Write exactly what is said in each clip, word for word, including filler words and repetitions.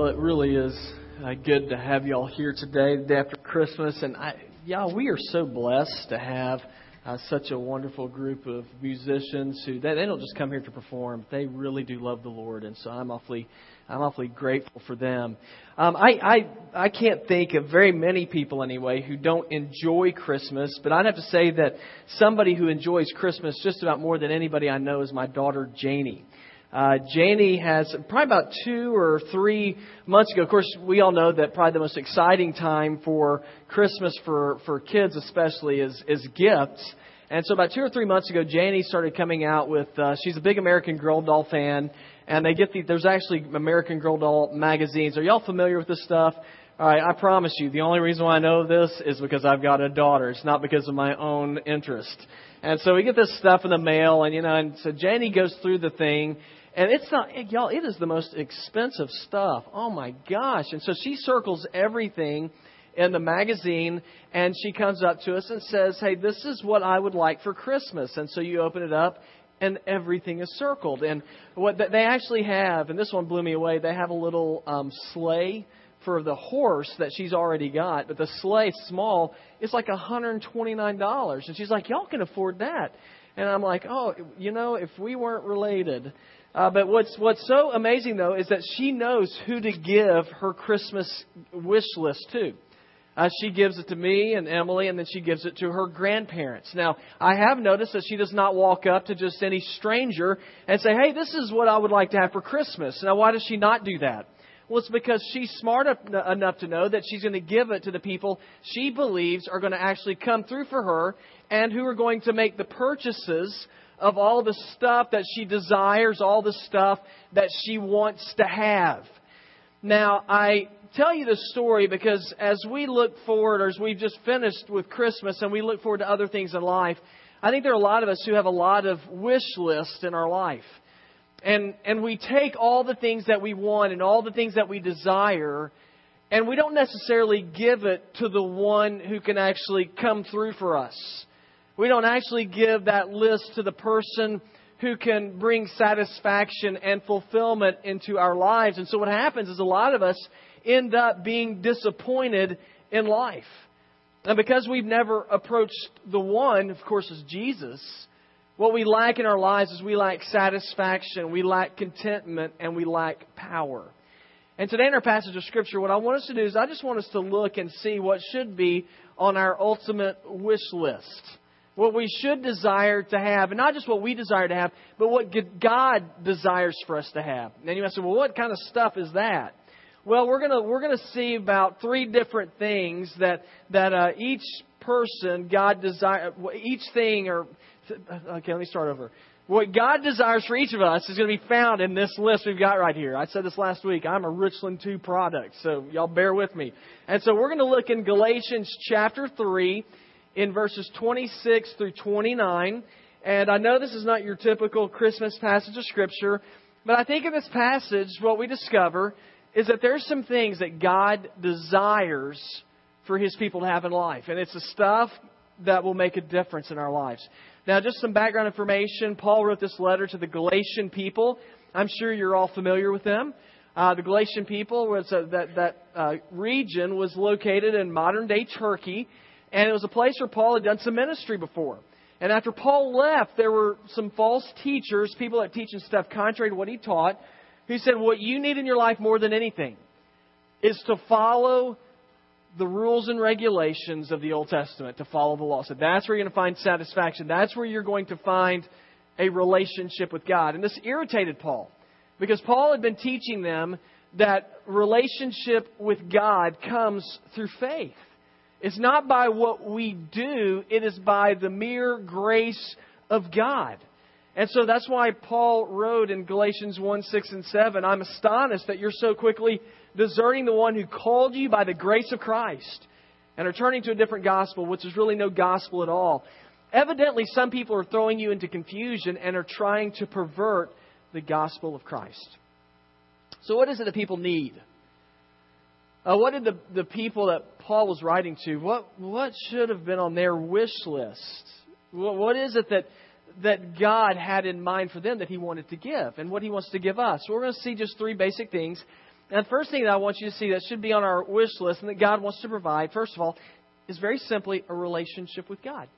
Well, it really is uh, good to have y'all here today, the day after Christmas. And I, y'all, we are so blessed to have uh, such a wonderful group of musicians who they, they don't just come here to perform; they really do love the Lord. And so I'm awfully, I'm awfully grateful for them. Um, I, I, I can't think of very many people anyway who don't enjoy Christmas. But I'd have to say that somebody who enjoys Christmas just about more than anybody I know is my daughter Janie. Uh, Janie has probably about two or three months ago. Of course, we all know that probably the most exciting time for Christmas for, for kids especially is, is gifts. And so about two or three months ago, Janie started coming out with, uh, she's a big American Girl doll fan. And they get the, there's actually American Girl doll magazines. Are y'all familiar with this stuff? All right, I promise you, the only reason why I know this is because I've got a daughter. It's not because of my own interest. And so we get this stuff in the mail, and, you know, and so Janie goes through the thing. And it's not, y'all, it is the most expensive stuff. Oh, my gosh. And so she circles everything in the magazine, and she comes up to us and says, hey, this is what I would like for Christmas. And so you open it up, and everything is circled. And what they actually have, and this one blew me away, they have a little um, sleigh for the horse that she's already got. But the sleigh, small, it's like one hundred twenty-nine dollars. And she's like, y'all can afford that. And I'm like, oh, you know, if we weren't related. Uh, but what's what's so amazing, though, is that she knows who to give her Christmas wish list to. Uh, she gives it to me and Emily, and then she gives it to her grandparents. Now, I have noticed that she does not walk up to just any stranger and say, hey, this is what I would like to have for Christmas. Now, why does she not do that? Well, it's because she's smart enough to know that she's going to give it to the people she believes are going to actually come through for her and who are going to make the purchases of all the stuff that she desires, all the stuff that she wants to have. Now, I tell you this story because as we look forward, or as we've just finished with Christmas and we look forward to other things in life, I think there are a lot of us who have a lot of wish lists in our life. And and we take all the things that we want and all the things that we desire, and we don't necessarily give it to the one who can actually come through for us. We don't actually give that list to the person who can bring satisfaction and fulfillment into our lives. And so what happens is a lot of us end up being disappointed in life. And because we've never approached the one, of course, is Jesus, what we lack in our lives is we lack satisfaction, we lack contentment, and we lack power. And today in our passage of Scripture, what I want us to do is I just want us to look and see what should be on our ultimate wish list. What we should desire to have, and not just what we desire to have, but what God desires for us to have. And you might say, well, what kind of stuff is that? Well, we're gonna we're gonna see about three different things that that uh, each person God desire each thing or okay, let me start over. What God desires for each of us is going to be found in this list we've got right here. I said this last week. I'm a Richland Two product, so y'all bear with me. And so we're going to look in Galatians chapter three, in verses twenty-six through twenty-nine. And I know this is not your typical Christmas passage of Scripture, but I think in this passage what we discover is that there's some things that God desires for His people to have in life. And it's the stuff that will make a difference in our lives. Now, just some background information. Paul wrote this letter to the Galatian people. I'm sure you're all familiar with them. Uh, the Galatian people, was a, that, that uh, region was located in modern-day Turkey. And it was a place where Paul had done some ministry before. And after Paul left, there were some false teachers, people that teach and stuff contrary to what he taught, who said, what you need in your life more than anything is to follow the rules and regulations of the Old Testament, to follow the law. So that's where you're going to find satisfaction. That's where you're going to find a relationship with God. And this irritated Paul because Paul had been teaching them that relationship with God comes through faith. It's not by what we do. It is by the mere grace of God. And so that's why Paul wrote in Galatians one, six, and seven, I'm astonished that you're so quickly deserting the one who called you by the grace of Christ and are turning to a different gospel, which is really no gospel at all. Evidently, some people are throwing you into confusion and are trying to pervert the gospel of Christ. So what is it that people need? Uh, what did the, the people that Paul was writing to, what what should have been on their wish list? What, what is it that, that God had in mind for them that He wanted to give and what He wants to give us? We're going to see just three basic things Now, the first thing that I want you to see that should be on our wish list and that God wants to provide, first of all, is very simply a relationship with God.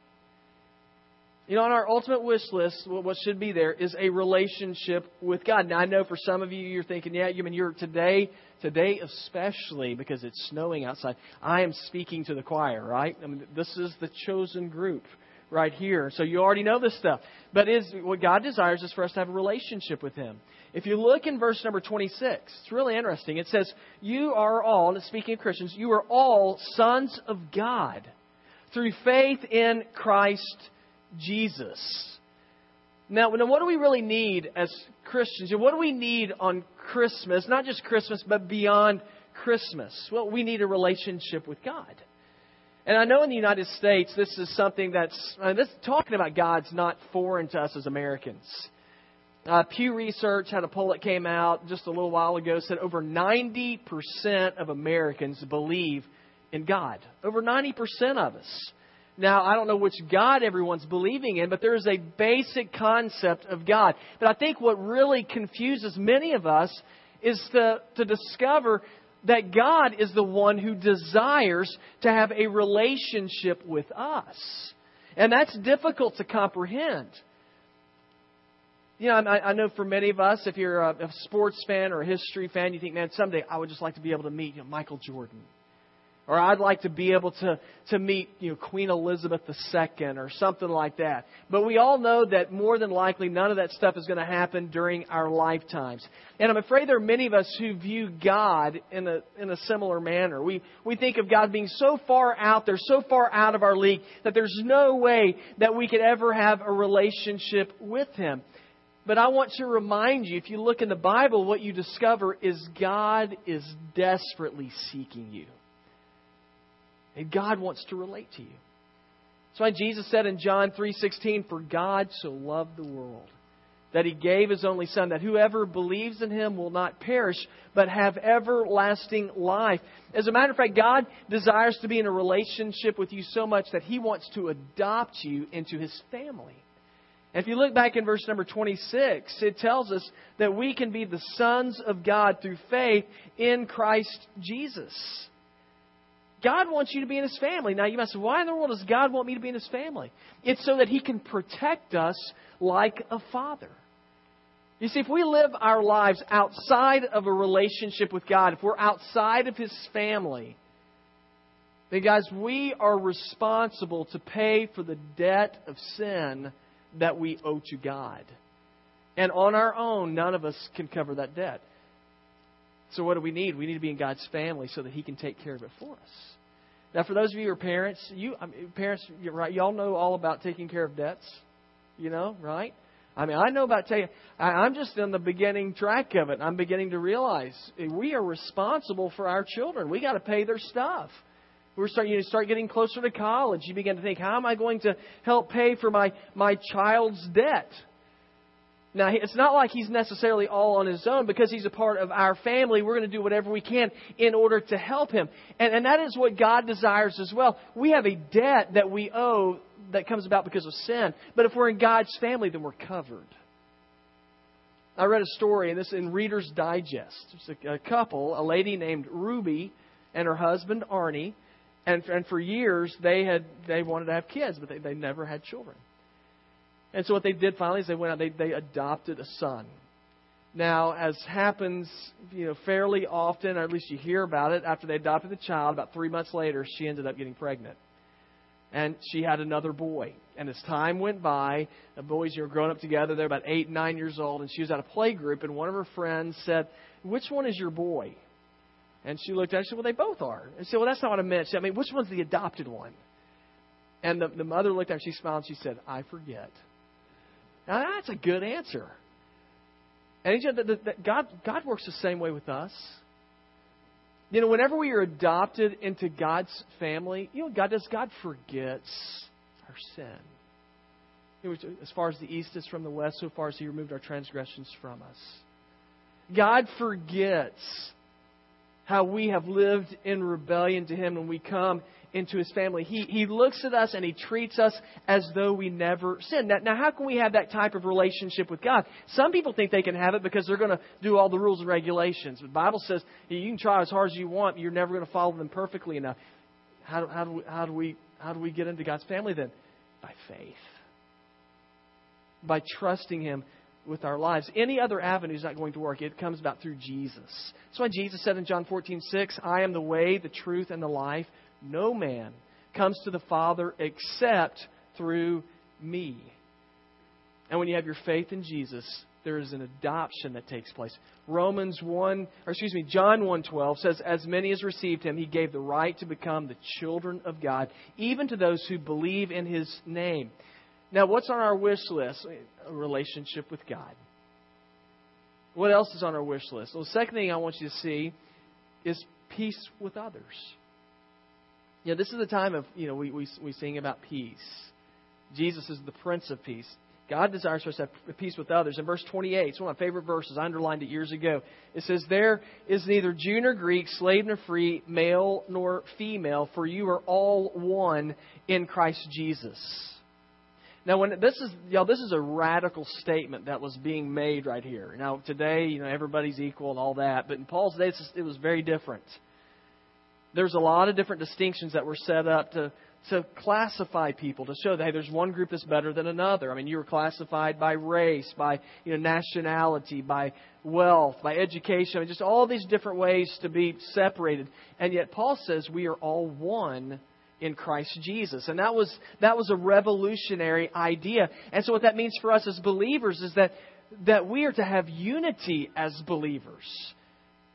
You know, on our ultimate wish list, what should be there is a relationship with God. Now, I know for some of you, you're thinking, yeah, you mean you're today, today especially because it's snowing outside. I am speaking to the choir, right? I mean, this is the chosen group right here. So you already know this stuff. But is what God desires is for us to have a relationship with Him. If you look in verse number twenty-six, it's really interesting. It says, you are all, and it's speaking of Christians, you are all sons of God through faith in Christ Jesus. Jesus. Now, what do we really need as Christians? What do we need on Christmas? Not just Christmas, but beyond Christmas. Well, we need a relationship with God. And I know in the United States, this is something that's uh, this talking about God's not foreign to us as Americans. Uh, Pew Research had a poll that came out just a little while ago, said over ninety percent of Americans believe in God. Over ninety percent of us. Now, I don't know which God everyone's believing in, but there is a basic concept of God. But I think what really confuses many of us is to, to discover that God is the one who desires to have a relationship with us. And that's difficult to comprehend. You know, I, I know for many of us, if you're a, a sports fan or a history fan, you think, man, someday I would just like to be able to meet, you know, Michael Jordan. Or I'd like to be able to, to meet, you know, Queen Elizabeth the Second or something like that. But we all know that more than likely none of that stuff is going to happen during our lifetimes. And I'm afraid there are many of us who view God in a in a similar manner. We we think of God being so far out there, so far out of our league, that there's no way that we could ever have a relationship with Him. But I want to remind you, if you look in the Bible, what you discover is God is desperately seeking you. And God wants to relate to you. That's why Jesus said in John three sixteen, for God so loved the world that He gave His only Son, that whoever believes in Him will not perish, but have everlasting life. As a matter of fact, God desires to be in a relationship with you so much that He wants to adopt you into His family. And if you look back in verse number twenty-six, it tells us that we can be the sons of God through faith in Christ Jesus. God wants you to be in His family. Now, you might say, why in the world does God want me to be in His family? It's so that He can protect us like a father. You see, if we live our lives outside of a relationship with God, if we're outside of His family, then, guys, we are responsible to pay for the debt of sin that we owe to God. And on our own, none of us can cover that debt. So what do we need? We need to be in God's family so that He can take care of it for us. Now, for those of you who are parents, you I mean, parents, you're right, y'all know all about taking care of debts, you know, right? I mean, I know about taking. I'm just in the beginning track of it. I'm beginning to realize we are responsible for our children. We got to pay their stuff. We're starting to start getting closer to college. You begin to think, how am I going to help pay for my my child's debt? Now, it's not like he's necessarily all on his own because he's a part of our family. We're going to do whatever we can in order to help him. And, and that is what God desires as well. We have a debt that we owe that comes about because of sin. But if we're in God's family, then we're covered. I read a story, and this is in Reader's Digest. It's a, a couple, a lady named Ruby and her husband, Arnie. And, and for years, they had they wanted to have kids, but they, they never had children. And so what they did finally is they went out, they, they adopted a son. Now, as happens, you know, fairly often, or at least you hear about it, after they adopted the child, about three months later, she ended up getting pregnant. And she had another boy. And as time went by, the boys were growing up together. They're about eight, nine years old. And she was at a play group. And one of her friends said, which one is your boy? And she looked at her and said, well, they both are. And she said, well, that's not what I meant. She said, I mean, which one's the adopted one? And the, the mother looked at her and she smiled and she said, I forget. Now, that's a good answer. And you know, the, the, God, God works the same way with us. You know, whenever we are adopted into God's family, you know what God does? God forgets our sin. It was, as far as the east is from the west, so far as He removed our transgressions from us. God forgets how we have lived in rebellion to Him when we come into his family. He he looks at us and he treats us as though we never sinned. Now, now how can we have that type of relationship with God? Some people think they can have it because they're going to do all the rules and regulations. The Bible says you can try as hard as you want, you're never going to follow them perfectly enough. How do, how do we, how do we how do we get into God's family then? By faith. By trusting Him with our lives. Any other avenue is not going to work. It comes about through Jesus. That's why Jesus said in John fourteen six, I am the way, the truth, and the life. No man comes to the Father except through me. And when you have your faith in Jesus, there is an adoption that takes place. Romans one, or excuse me, John one twelve says, as many as received Him, He gave the right to become the children of God, even to those who believe in His name. Now, what's on our wish list? A relationship with God. What else is on our wish list? Well, the second thing I want you to see is peace with others. You know, this is the time of, you know, we, we, we sing about peace. Jesus is the Prince of Peace. God desires for us to have peace with others. In verse twenty-eight, it's one of my favorite verses. I underlined it years ago. It says, there is neither Jew nor Greek, slave nor free, male nor female, for you are all one in Christ Jesus. Now, when this is, y'all, this is a radical statement that was being made right here. Now, today, you know, everybody's equal and all that, but in Paul's day, it was very different. There's a lot of different distinctions that were set up to, to classify people, to show that, hey, there's one group that's better than another. I mean, you were classified by race, by, you know, nationality, by wealth, by education, I mean, just all these different ways to be separated. And yet Paul says we are all one in Christ Jesus. And that was that was a revolutionary idea. And so what that means for us as believers is that that we are to have unity as believers.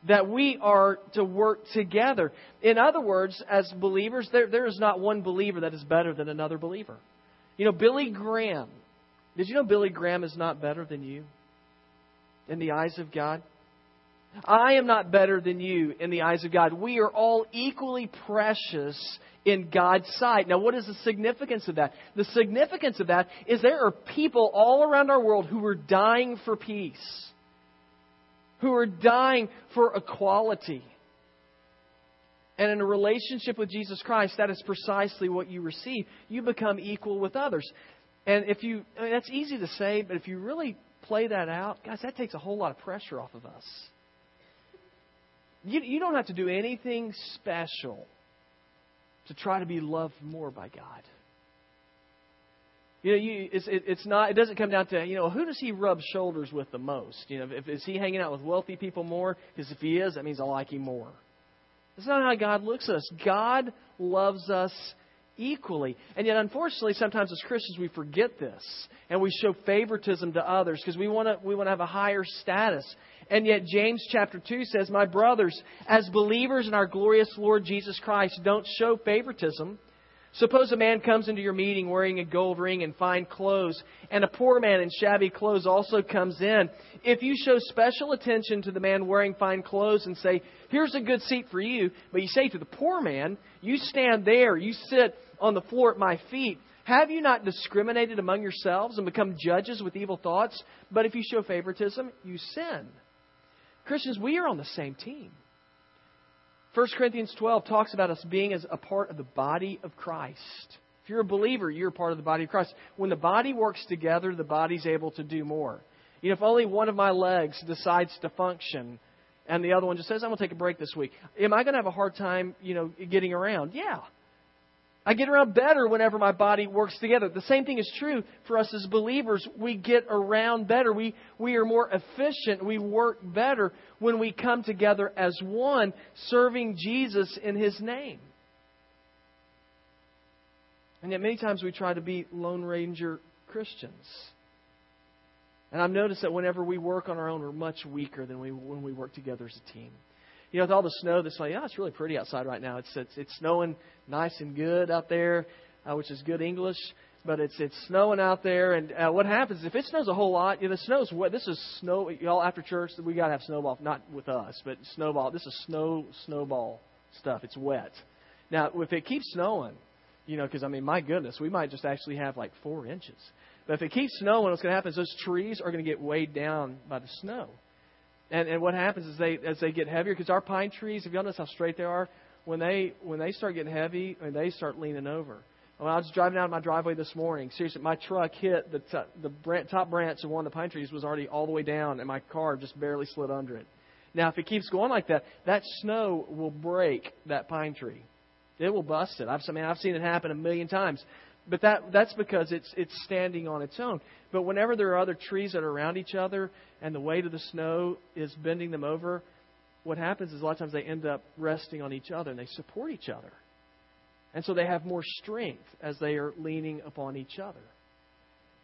That we are to work together. In other words, as believers, there there is not one believer that is better than another believer. You know, Billy Graham. Did you know Billy Graham is not better than you in the eyes of God? I am not better than you in the eyes of God. We are all equally precious in God's sight. Now, what is the significance of that? The significance of that is there are people all around our world who are dying for peace, who are dying for equality. And in a relationship with Jesus Christ, that is precisely what you receive. You become equal with others. And if you, I mean, that's easy to say, but if you really play that out, guys, that takes a whole lot of pressure off of us. You, you don't have to do anything special to try to be loved more by God. You know, you, it's, it, it's not. It doesn't come down to, you know, who does he rub shoulders with the most? You know, if, is he hanging out with wealthy people more? Because if he is, that means I like him more. That's not how God looks at us. God loves us equally. And yet, unfortunately, sometimes as Christians we forget this and we show favoritism to others because we want to we want to have a higher status. And yet James chapter two says, my brothers, as believers in our glorious Lord Jesus Christ, don't show favoritism. Suppose a man comes into your meeting wearing a gold ring and fine clothes, and a poor man in shabby clothes also comes in. If you show special attention to the man wearing fine clothes and say, here's a good seat for you, but you say to the poor man, you stand there, you sit on the floor at my feet, have you not discriminated among yourselves and become judges with evil thoughts? But if you show favoritism, you sin. Christians, we are on the same team. First Corinthians twelve talks about us being as a part of the body of Christ. If you're a believer, you're part of the body of Christ. When the body works together, the body's able to do more. You know, if only one of my legs decides to function and the other one just says, I'm going to take a break this week, am I going to have a hard time, you know, getting around? Yeah. I get around better whenever my body works together. The same thing is true for us as believers. We get around better. We we are more efficient. We work better when we come together as one, serving Jesus in His name. And yet many times we try to be Lone Ranger Christians. And I've noticed that whenever we work on our own, we're much weaker than we when we work together as a team. You know, with all the snow that's like, yeah, it's really pretty outside right now. It's it's, it's snowing nice and good out there, uh, which is good English. But it's it's snowing out there. And uh, what happens, if it snows a whole lot, you know, the snow's wet. This is snow. Y'all, after church, we got to have snowball. Not with us, but snowball. This is snow, snowball stuff. It's wet. Now, if it keeps snowing, you know, because, I mean, my goodness, we might just actually have like four inches. But if it keeps snowing, what's going to happen is those trees are going to get weighed down by the snow. And and what happens is they as they get heavier, because our pine trees, if you notice how straight they are, when they when they start getting heavy and they start leaning over. When I was driving out of my driveway this morning, seriously, my truck hit the t- the branch, top branch of one of the pine trees was already all the way down, and my car just barely slid under it. Now, if it keeps going like that, that snow will break that pine tree. It will bust it. I've, I mean, I've seen it happen a million times. But that that's because it's it's standing on its own. But whenever there are other trees that are around each other and the weight of the snow is bending them over, what happens is a lot of times they end up resting on each other and they support each other. And so they have more strength as they are leaning upon each other.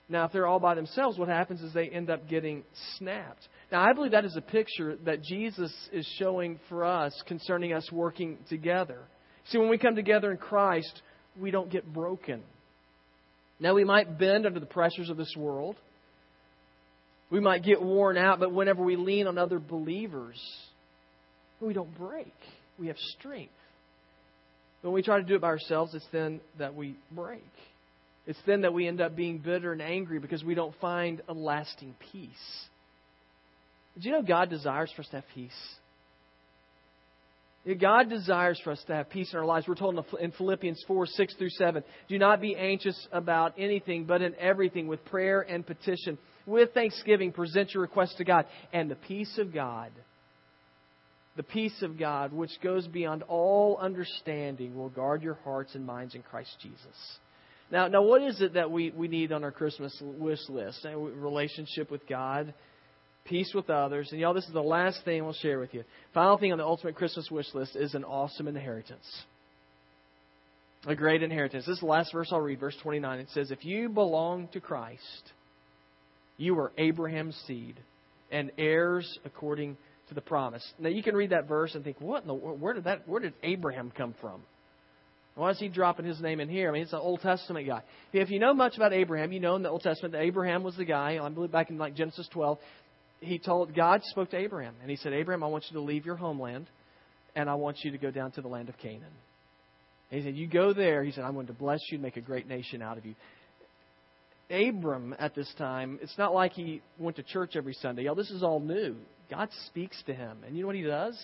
Now, if they're all by themselves, what happens is they end up getting snapped. Now, I believe that is a picture that Jesus is showing for us concerning us working together. See, when we come together in Christ, we don't get broken. Now, we might bend under the pressures of this world. We might get worn out, but whenever we lean on other believers, we don't break. We have strength. When we try to do it by ourselves, it's then that we break. It's then that we end up being bitter and angry because we don't find a lasting peace. Do you know God desires for us to have peace? God desires for us to have peace in our lives. We're told in Philippians four, six through seven, do not be anxious about anything, but in everything with prayer and petition. With thanksgiving, present your requests to God. And the peace of God... The peace of God, which goes beyond all understanding, will guard your hearts and minds in Christ Jesus. Now, now, what is it that we, we need on our Christmas wish list? A relationship with God, peace with others. And y'all, this is the last thing we'll share with you. Final thing on the ultimate Christmas wish list is an awesome inheritance. A great inheritance. This is the last verse I'll read, verse twenty-nine. It says, if you belong to Christ, you are Abraham's seed and heirs according to to the promise. Now you can read that verse and think, what in the world, where did that where did Abraham come from? Why is he dropping his name in here? I mean, it's an Old Testament guy. If you know much about Abraham, you know in the Old Testament that Abraham was the guy, I believe back in like Genesis twelve, he told God spoke to Abraham and he said, Abraham, I want you to leave your homeland and I want you to go down to the land of Canaan. And he said, you go there, he said, I'm going to bless you and make a great nation out of you. Abram at this time, it's not like he went to church every Sunday. Y'all, this is all new. God speaks to him. And you know what he does?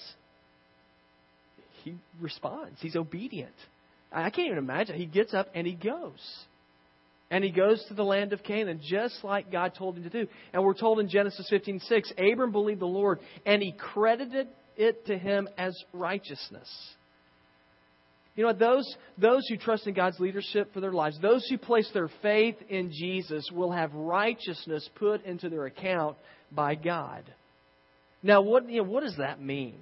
He responds. He's obedient. I can't even imagine. He gets up and he goes. And he goes to the land of Canaan just like God told him to do. And we're told in Genesis fifteen six, Abram believed the Lord and he credited it to him as righteousness. You know, those, those who trust in God's leadership for their lives, those who place their faith in Jesus will have righteousness put into their account by God. Now, what, you know, what does that mean?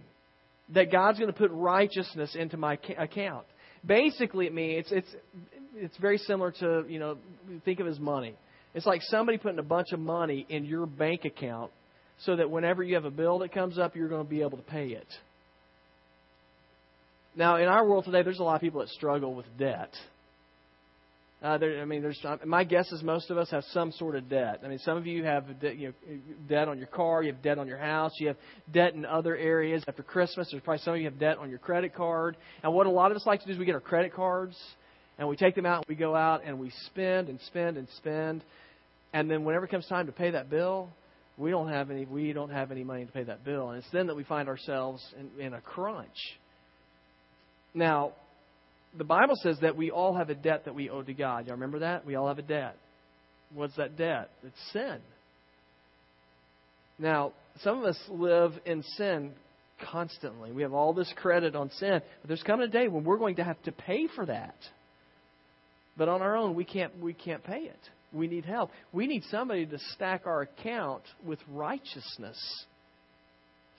That God's going to put righteousness into my account. Basically, it means it's, it's, it's very similar to, you know, think of it as money. It's like somebody putting a bunch of money in your bank account so that whenever you have a bill that comes up, you're going to be able to pay it. Now, in our world today, there's a lot of people that struggle with debt. Uh, there, I mean, there's. My guess is most of us have some sort of debt. I mean, some of you have de- you know, debt on your car, you have debt on your house, you have debt in other areas. After Christmas, there's probably some of you have debt on your credit card. And what a lot of us like to do is we get our credit cards and we take them out and we go out and we spend and spend and spend. And then whenever it comes time to pay that bill, we don't have any. We don't have any money to pay that bill, and it's then that we find ourselves in, in a crunch. Now, the Bible says that we all have a debt that we owe to God. Y'all remember that? We all have a debt. What's that debt? It's sin. Now, some of us live in sin constantly. We have all this credit on sin. But there's coming a day when we're going to have to pay for that. But on our own, we can't, we can't pay it. We need help. We need somebody to stack our account with righteousness,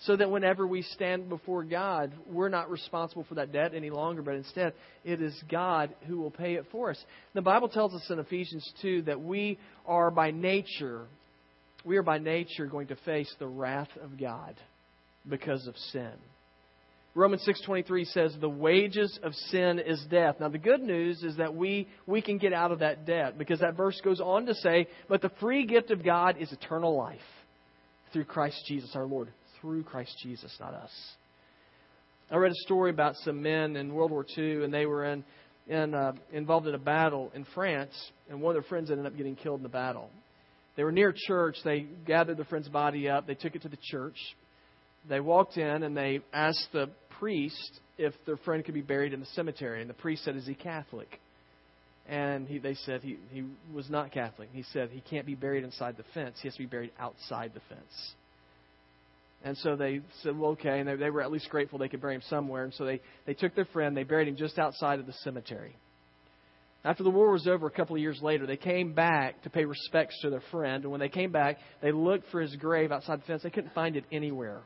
so that whenever we stand before God, we're not responsible for that debt any longer, but instead it is God who will pay it for us. The Bible tells us in Ephesians two that we are by nature, we are by nature going to face the wrath of God because of sin. Romans six twenty-three says the wages of sin is death. Now the good news is that we, we can get out of that debt because that verse goes on to say, but the free gift of God is eternal life through Christ Jesus our Lord. Through Christ Jesus, not us. I read a story about some men in World War Two, and they were in, in uh, involved in a battle in France, and one of their friends ended up getting killed in the battle. They were near a church. They gathered the friend's body up. They took it to the church. They walked in, and they asked the priest if their friend could be buried in the cemetery. And the priest said, is he Catholic? And he, they said he, he was not Catholic. He said he can't be buried inside the fence. He has to be buried outside the fence. And so they said, well, okay. And they, they were at least grateful they could bury him somewhere. And so they, they took their friend. They buried him just outside of the cemetery. After the war was over, a couple of years later, they came back to pay respects to their friend. And when they came back, they looked for his grave outside the fence. They couldn't find it anywhere.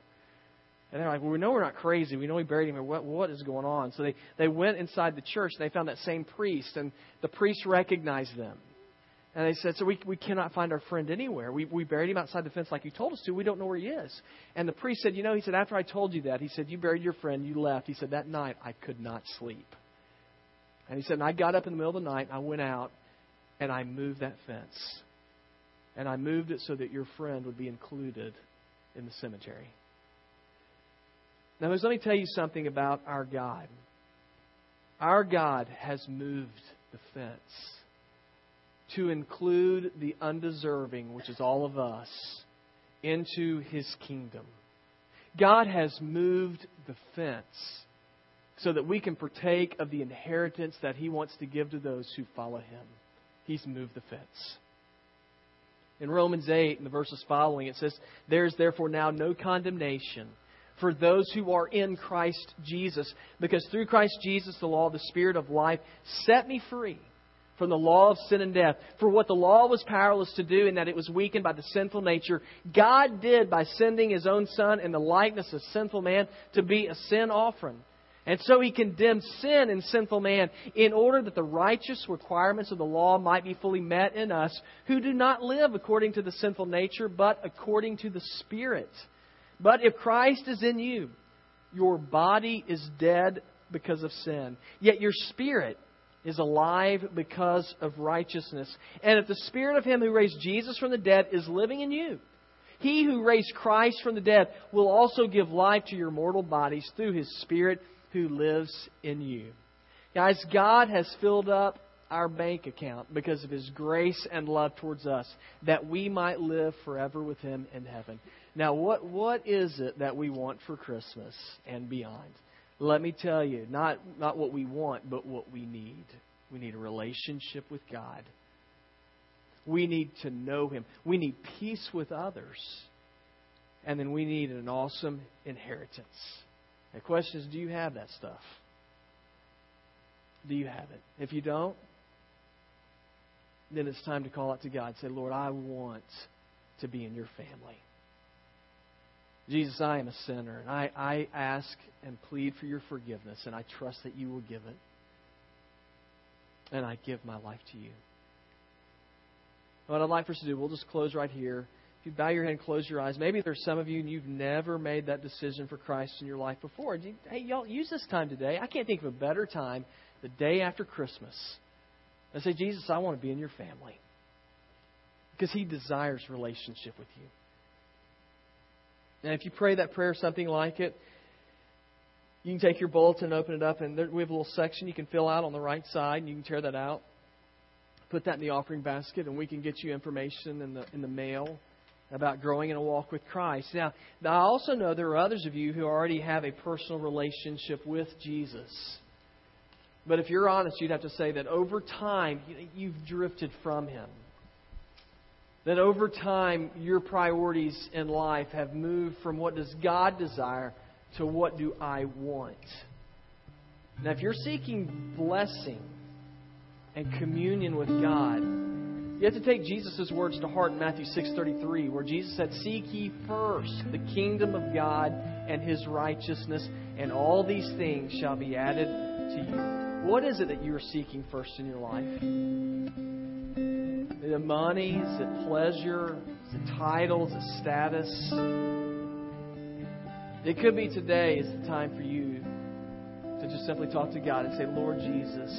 And they're like, well, we know we're not crazy. We know we buried him. What, what is going on? So they, they went inside the church, and they found that same priest. And the priest recognized them. And they said, so we we cannot find our friend anywhere. We we buried him outside the fence like you told us to. We don't know where he is. And the priest said, you know, he said, after I told you that, he said, you buried your friend. You left. He said, that night I could not sleep. And he said, and I got up in the middle of the night. I went out, and I moved that fence. And I moved it so that your friend would be included in the cemetery. Now, let me tell you something about our God. Our God has moved the fence to include the undeserving, which is all of us, into His kingdom. God has moved the fence so that we can partake of the inheritance that He wants to give to those who follow Him. He's moved the fence. In Romans eight, in the verses following, it says, there is therefore now no condemnation for those who are in Christ Jesus, because through Christ Jesus, the law of the Spirit of life set me free from the law of sin and death. For what the law was powerless to do in that it was weakened by the sinful nature, God did by sending His own Son in the likeness of sinful man to be a sin offering. And so He condemned sin in sinful man in order that the righteous requirements of the law might be fully met in us who do not live according to the sinful nature, but according to the Spirit. But if Christ is in you, your body is dead because of sin, yet your spirit is alive because of righteousness. And if the Spirit of Him who raised Jesus from the dead is living in you, He who raised Christ from the dead will also give life to your mortal bodies through His Spirit who lives in you. Guys, God has filled up our bank account because of His grace and love towards us, that we might live forever with Him in heaven. Now, what what is it that we want for Christmas and beyond? Let me tell you, not, not what we want, but what we need. We need a relationship with God. We need to know Him. We need peace with others. And then we need an awesome inheritance. The question is, do you have that stuff? Do you have it? If you don't, then it's time to call out to God and say, Lord, I want to be in your family. Jesus, I am a sinner, and I, I ask and plead for your forgiveness, and I trust that you will give it. And I give my life to you. What I'd like for us to do, we'll just close right here. If you bow your head and close your eyes, maybe there's some of you and you've never made that decision for Christ in your life before. Hey, y'all, use this time today. I can't think of a better time, the day after Christmas. I say, Jesus, I want to be in your family. Because He desires relationship with you. Now, if you pray that prayer or something like it, you can take your bulletin and open it up. And there, we have a little section you can fill out on the right side. And you can tear that out. Put that in the offering basket. And we can get you information in the in the mail about growing in a walk with Christ. Now, I also know there are others of you who already have a personal relationship with Jesus. But if you're honest, you'd have to say that over time, you've drifted from Him. That over time, your priorities in life have moved from what does God desire to what do I want. Now, if you're seeking blessing and communion with God, you have to take Jesus' words to heart in Matthew six thirty-three, where Jesus said, seek ye first the kingdom of God and His righteousness, and all these things shall be added to you. What is it that you are seeking first in your life? Is it money? Is it pleasure? Is it title? Is it status? It could be today is the time for you to just simply talk to God and say, Lord Jesus,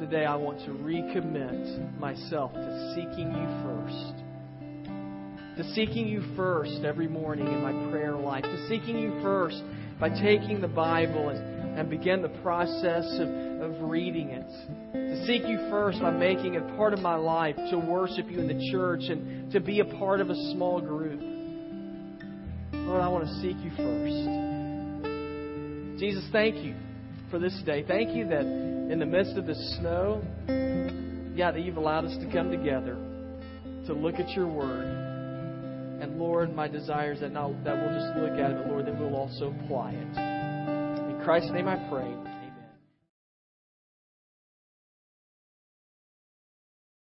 today I want to recommit myself to seeking you first. To seeking you first every morning in my prayer life. To seeking you first by taking the Bible and, and begin the process of of reading it. To seek you first by making it part of my life, to worship you in the church and to be a part of a small group. Lord, I want to seek you first. Jesus, thank you for this day. Thank you that in the midst of the snow, God, that you've allowed us to come together to look at your word. And Lord, my desire is that, not, that we'll just look at it, but Lord, that we'll also apply it. In Christ's name I pray.